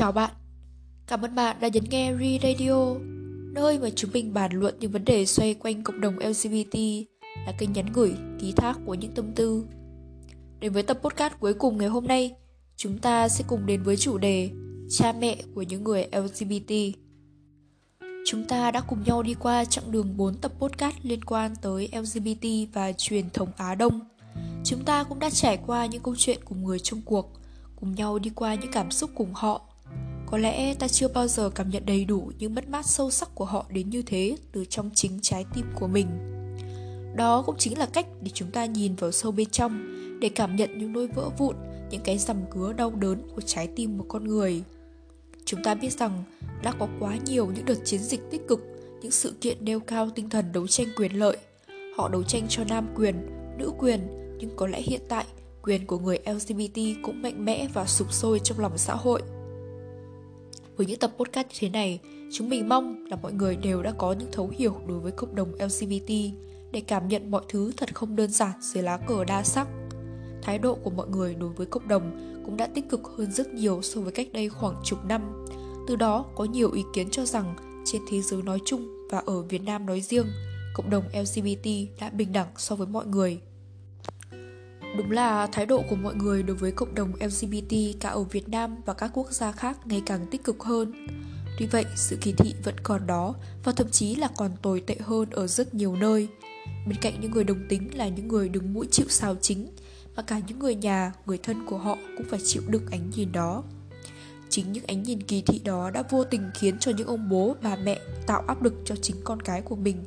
Chào bạn, cảm ơn bạn đã nhấn nghe Re Radio, nơi mà chúng mình bàn luận những vấn đề xoay quanh cộng đồng LGBT, là kênh nhắn gửi, ký thác của những tâm tư. Đến với tập podcast cuối cùng ngày hôm nay, chúng ta sẽ cùng đến với chủ đề cha mẹ của những người LGBT. Chúng ta đã cùng nhau đi qua chặng đường 4 tập podcast liên quan tới LGBT và truyền thống Á Đông. Chúng ta cũng đã trải qua những câu chuyện cùng người trong cuộc, cùng nhau đi qua những cảm xúc cùng họ. Có lẽ ta chưa bao giờ cảm nhận đầy đủ những mất mát sâu sắc của họ đến như thế từ trong chính trái tim của mình. Đó cũng chính là cách để chúng ta nhìn vào sâu bên trong, để cảm nhận những nỗi vỡ vụn, những cái giằm cứa đau đớn của trái tim một con người. Chúng ta biết rằng đã có quá nhiều những đợt chiến dịch tích cực, những sự kiện nêu cao tinh thần đấu tranh quyền lợi. Họ đấu tranh cho nam quyền, nữ quyền, nhưng có lẽ hiện tại quyền của người LGBT cũng mạnh mẽ và sục sôi trong lòng xã hội. Với những tập podcast như thế này, chúng mình mong là mọi người đều đã có những thấu hiểu đối với cộng đồng LGBT, để cảm nhận mọi thứ thật không đơn giản dưới lá cờ đa sắc. Thái độ của mọi người đối với cộng đồng cũng đã tích cực hơn rất nhiều so với cách đây khoảng chục năm. Từ đó có nhiều ý kiến cho rằng trên thế giới nói chung và ở Việt Nam nói riêng, cộng đồng LGBT đã bình đẳng so với mọi người. Đúng là thái độ của mọi người đối với cộng đồng LGBT cả ở Việt Nam và các quốc gia khác ngày càng tích cực hơn. Tuy vậy, sự kỳ thị vẫn còn đó và thậm chí là còn tồi tệ hơn ở rất nhiều nơi. Bên cạnh những người đồng tính là những người đứng mũi chịu sào chính, mà cả những người nhà, người thân của họ cũng phải chịu đựng ánh nhìn đó. Chính những ánh nhìn kỳ thị đó đã vô tình khiến cho những ông bố, bà mẹ tạo áp lực cho chính con cái của mình.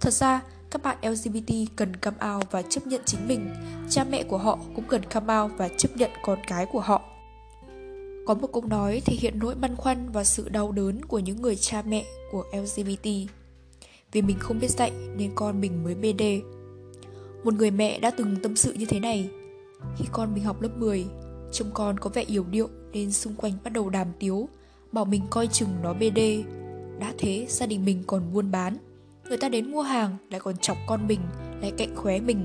Thật ra, các bạn LGBT cần come out và chấp nhận chính mình, cha mẹ của họ cũng cần come out và chấp nhận con cái của họ. Có một câu nói thể hiện nỗi băn khoăn và sự đau đớn của những người cha mẹ của LGBT. Vì mình không biết dạy nên con mình mới bê đê. Một người mẹ đã từng tâm sự như thế này: khi con mình học lớp 10, trông con có vẻ yểu điệu nên xung quanh bắt đầu đàm tiếu, bảo mình coi chừng nó bê đê. Đã thế gia đình mình còn buôn bán, người ta đến mua hàng lại còn chọc con mình, lại cạnh khóe mình.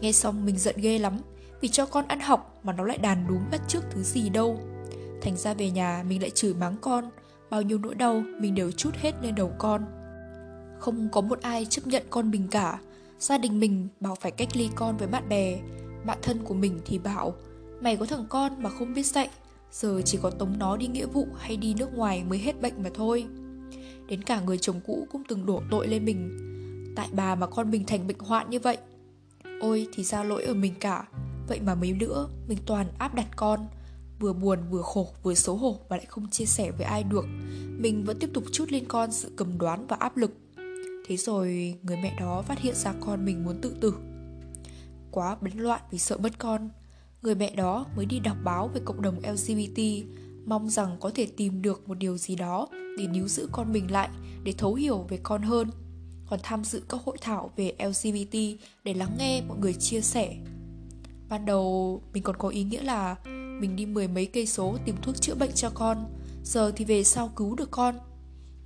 Nghe xong mình giận ghê lắm, vì cho con ăn học mà nó lại đàn đúm bắt chước thứ gì đâu. Thành ra về nhà mình lại chửi mắng con, bao nhiêu nỗi đau mình đều trút hết lên đầu con. Không có một ai chấp nhận con mình cả, gia đình mình bảo phải cách ly con với bạn bè, bạn thân của mình thì bảo mày có thằng con mà không biết dạy, giờ chỉ có tống nó đi nghĩa vụ hay đi nước ngoài mới hết bệnh mà thôi. Đến cả người chồng cũ cũng từng đổ tội lên mình, tại bà mà con mình thành bệnh hoạn như vậy. Ôi thì ra lỗi ở mình cả, vậy mà mấy nữa mình toàn áp đặt con, vừa buồn vừa khổ vừa xấu hổ mà lại không chia sẻ với ai được. Mình vẫn tiếp tục trút lên con sự cầm đoán và áp lực. Thế rồi người mẹ đó phát hiện ra con mình muốn tự tử, quá bấn loạn vì sợ mất con. Người mẹ đó mới đi đọc báo về cộng đồng LGBT, mong rằng có thể tìm được một điều gì đó để níu giữ con mình lại, để thấu hiểu về con hơn. Còn tham dự các hội thảo về LGBT để lắng nghe mọi người chia sẻ. Ban đầu mình còn có ý nghĩa là mình đi mười mấy cây số tìm thuốc chữa bệnh cho con, giờ thì về sao cứu được con.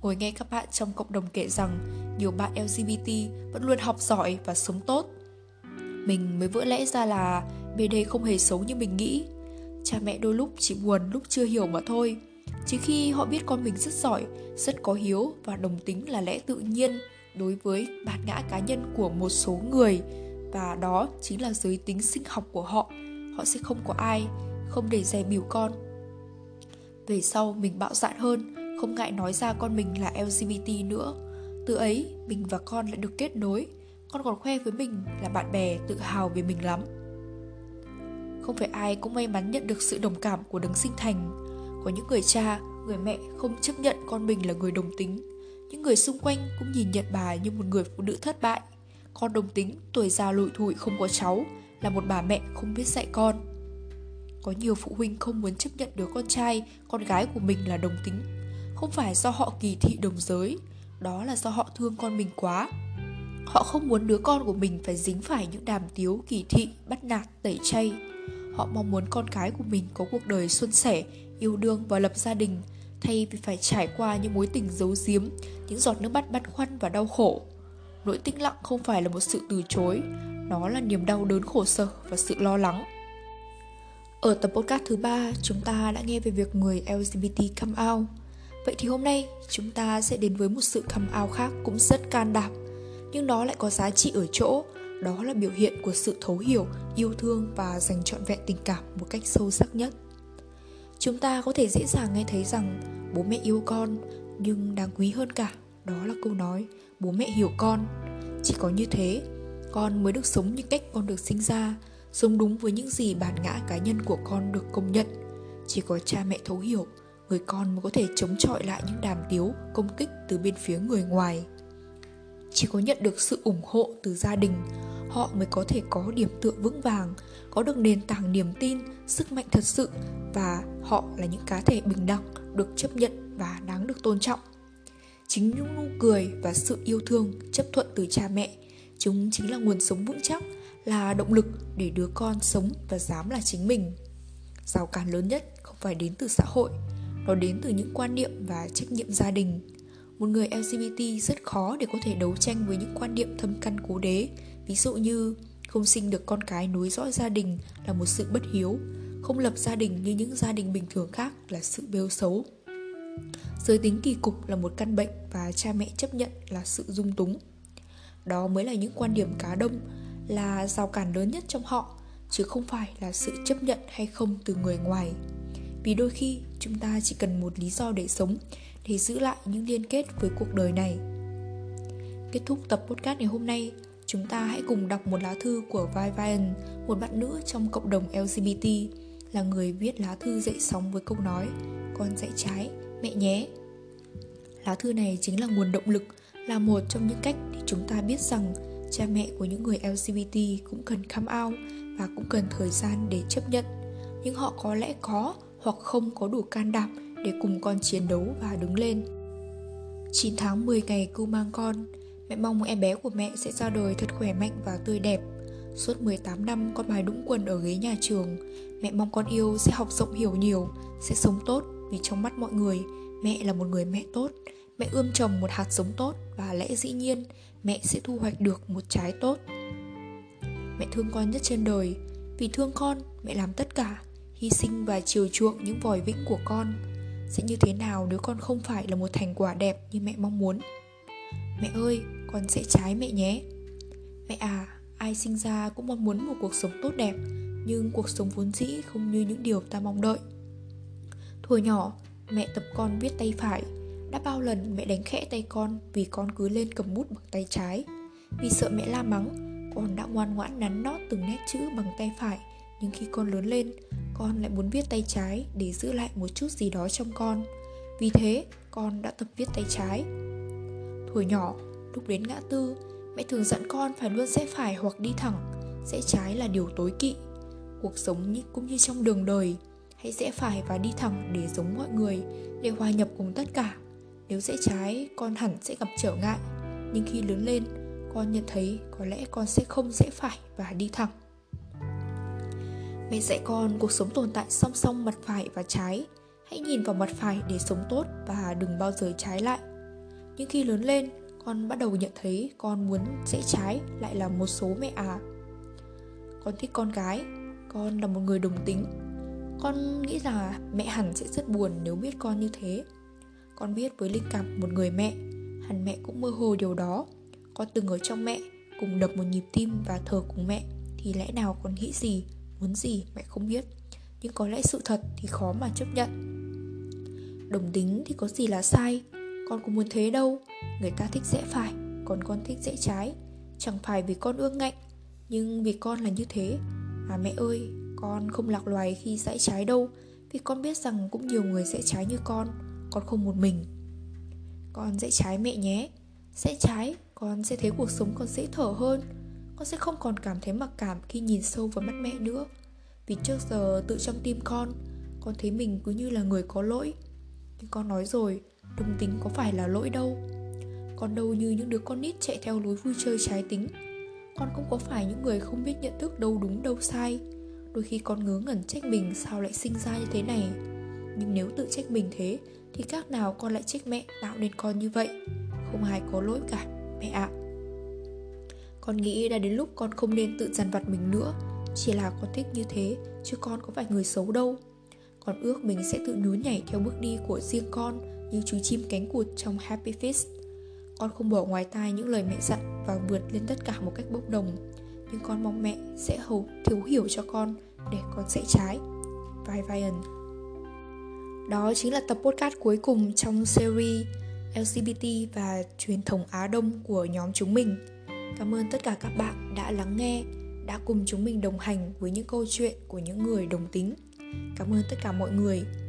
Ngồi nghe các bạn trong cộng đồng kể rằng nhiều bạn LGBT vẫn luôn học giỏi và sống tốt, mình mới vỡ lẽ ra là BD không hề xấu như mình nghĩ. Cha mẹ đôi lúc chỉ buồn lúc chưa hiểu mà thôi, chứ khi họ biết con mình rất giỏi, rất có hiếu và đồng tính là lẽ tự nhiên đối với bản ngã cá nhân của một số người, và đó chính là giới tính sinh học của họ, họ sẽ không có ai, không để dè bỉu con. Về sau mình bạo dạn hơn, không ngại nói ra con mình là LGBT nữa. Từ ấy mình và con lại được kết nối, con còn khoe với mình là bạn bè tự hào về mình lắm. Không phải ai cũng may mắn nhận được sự đồng cảm của đấng sinh thành. Có những người cha, người mẹ không chấp nhận con mình là người đồng tính. Những người xung quanh cũng nhìn nhận bà như một người phụ nữ thất bại. Con đồng tính, tuổi già lủi thủi không có cháu, là một bà mẹ không biết dạy con. Có nhiều phụ huynh không muốn chấp nhận đứa con trai, con gái của mình là đồng tính. Không phải do họ kỳ thị đồng giới, đó là do họ thương con mình quá. Họ không muốn đứa con của mình phải dính phải những đàm tiếu, kỳ thị, bắt nạt, tẩy chay. Họ mong muốn con cái của mình có cuộc đời suôn sẻ, yêu đương và lập gia đình, thay vì phải trải qua những mối tình giấu giếm, những giọt nước mắt băn khoăn và đau khổ. Nỗi tĩnh lặng không phải là một sự từ chối, nó là niềm đau đớn khổ sở và sự lo lắng. Ở tập podcast thứ 3, chúng ta đã nghe về việc người LGBT come out. Vậy thì hôm nay, chúng ta sẽ đến với một sự come out khác cũng rất can đảm, nhưng nó lại có giá trị ở chỗ, đó là biểu hiện của sự thấu hiểu, yêu thương và dành trọn vẹn tình cảm một cách sâu sắc nhất. Chúng ta có thể dễ dàng nghe thấy rằng bố mẹ yêu con, nhưng đáng quý hơn cả, đó là câu nói bố mẹ hiểu con. Chỉ có như thế, con mới được sống như cách con được sinh ra, sống đúng với những gì bản ngã cá nhân của con được công nhận. Chỉ có cha mẹ thấu hiểu, người con mới có thể chống chọi lại những đàm tiếu, công kích từ bên phía người ngoài. Chỉ có nhận được sự ủng hộ từ gia đình, họ mới có thể có điểm tựa vững vàng, có được nền tảng niềm tin, sức mạnh thật sự, và họ là những cá thể bình đẳng, được chấp nhận và đáng được tôn trọng. Chính những nụ cười và sự yêu thương, chấp thuận từ cha mẹ, chúng chính là nguồn sống vững chắc, là động lực để đứa con sống và dám là chính mình. Rào cản lớn nhất không phải đến từ xã hội, nó đến từ những quan niệm và trách nhiệm gia đình. Một người LGBT rất khó để có thể đấu tranh với những quan niệm thâm căn cố đế, ví dụ như không sinh được con cái nối dõi gia đình là một sự bất hiếu, không lập gia đình như những gia đình bình thường khác là sự bêu xấu. Giới tính kỳ cục là một căn bệnh và cha mẹ chấp nhận là sự dung túng. Đó mới là những quan điểm cá đông, là rào cản lớn nhất trong họ, chứ không phải là sự chấp nhận hay không từ người ngoài. Vì đôi khi chúng ta chỉ cần một lý do để sống, để giữ lại những liên kết với cuộc đời này. Kết thúc tập podcast ngày hôm nay, chúng ta hãy cùng đọc một lá thư của Vivian, một bạn nữ trong cộng đồng LGBT, là người viết lá thư dậy sóng với câu nói "Con dạy trái, mẹ nhé". Lá thư này chính là nguồn động lực, là một trong những cách để chúng ta biết rằng cha mẹ của những người LGBT cũng cần come out và cũng cần thời gian để chấp nhận. Nhưng họ có lẽ có hoặc không có đủ can đảm để cùng con chiến đấu và đứng lên. 9 tháng 10 ngày cưu mang con, mẹ mong em bé của mẹ sẽ ra đời thật khỏe mạnh và tươi đẹp. Suốt 18 năm con mài đũng quần ở ghế nhà trường, mẹ mong con yêu sẽ học rộng hiểu nhiều, sẽ sống tốt vì trong mắt mọi người, mẹ là một người mẹ tốt. Mẹ ươm trồng một hạt giống tốt và lẽ dĩ nhiên mẹ sẽ thu hoạch được một trái tốt. Mẹ thương con nhất trên đời. Vì thương con, mẹ làm tất cả, hy sinh và chiều chuộng những vòi vĩnh của con. Sẽ như thế nào nếu con không phải là một thành quả đẹp như mẹ mong muốn? Mẹ ơi, con sẽ trái mẹ nhé. Mẹ à, ai sinh ra cũng mong muốn một cuộc sống tốt đẹp, nhưng cuộc sống vốn dĩ không như những điều ta mong đợi. Thuở nhỏ, mẹ tập con viết tay phải. Đã bao lần mẹ đánh khẽ tay con vì con cứ lên cầm bút bằng tay trái. Vì sợ mẹ la mắng, con đã ngoan ngoãn nắn nót từng nét chữ bằng tay phải. Nhưng khi con lớn lên, con lại muốn viết tay trái để giữ lại một chút gì đó trong con. Vì thế, con đã tập viết tay trái. Thuở nhỏ, lúc đến ngã tư, mẹ thường dặn con phải luôn rẽ phải hoặc đi thẳng. Rẽ trái là điều tối kỵ. Cuộc sống cũng như trong đường đời, hãy rẽ phải và đi thẳng để giống mọi người, để hòa nhập cùng tất cả. Nếu rẽ trái, con hẳn sẽ gặp trở ngại. Nhưng khi lớn lên, con nhận thấy có lẽ con sẽ không rẽ phải và đi thẳng. Mẹ dạy con cuộc sống tồn tại song song mặt phải và trái. Hãy nhìn vào mặt phải để sống tốt và đừng bao giờ trái lại. Nhưng khi lớn lên, con bắt đầu nhận thấy con muốn rẽ trái lại là một số mẹ à. Con thích con gái, con là một người đồng tính. Con nghĩ là mẹ hẳn sẽ rất buồn nếu biết con như thế. Con biết với linh cảm một người mẹ, hẳn mẹ cũng mơ hồ điều đó. Con từng ở trong mẹ, cùng đập một nhịp tim và thở cùng mẹ, thì lẽ nào con nghĩ gì, muốn gì mẹ không biết. Nhưng có lẽ sự thật thì khó mà chấp nhận. Đồng tính thì có gì là sai, con cũng muốn thế đâu. Người ta thích rẽ phải, còn con thích rẽ trái. Chẳng phải vì con ương ngạnh, nhưng vì con là như thế. À mẹ ơi, con không lạc loài khi rẽ trái đâu, vì con biết rằng cũng nhiều người rẽ trái như con. Con không một mình. Con rẽ trái mẹ nhé. Rẽ trái, con sẽ thấy cuộc sống con dễ thở hơn. Con sẽ không còn cảm thấy mặc cảm khi nhìn sâu vào mắt mẹ nữa. Vì trước giờ tự trong tim con thấy mình cứ như là người có lỗi. Nhưng con nói rồi, đồng tính có phải là lỗi đâu. Con đâu như những đứa con nít chạy theo lối vui chơi trái tính. Con cũng có phải những người không biết nhận thức đâu đúng đâu sai. Đôi khi con ngớ ngẩn trách mình sao lại sinh ra như thế này. Nhưng nếu tự trách mình thế thì khác nào con lại trách mẹ tạo nên con như vậy. Không ai có lỗi cả, mẹ ạ. Con nghĩ đã đến lúc con không nên tự dằn vặt mình nữa, Chỉ là con thích như thế, chứ con có phải người xấu đâu. Con ước mình sẽ tự núi nhảy theo bước đi của riêng con, như chú chim cánh cụt trong Happy Feet. Con không bỏ ngoài tai những lời mẹ dặn và vượt lên tất cả một cách bốc đồng. Nhưng con mong mẹ sẽ thấu hiểu cho con để con sẽ trái. Vivian. Đó chính là tập podcast cuối cùng trong series LGBT và truyền thống Á Đông của nhóm chúng mình. Cảm ơn tất cả các bạn đã lắng nghe, đã cùng chúng mình đồng hành với những câu chuyện của những người đồng tính. Cảm ơn tất cả mọi người.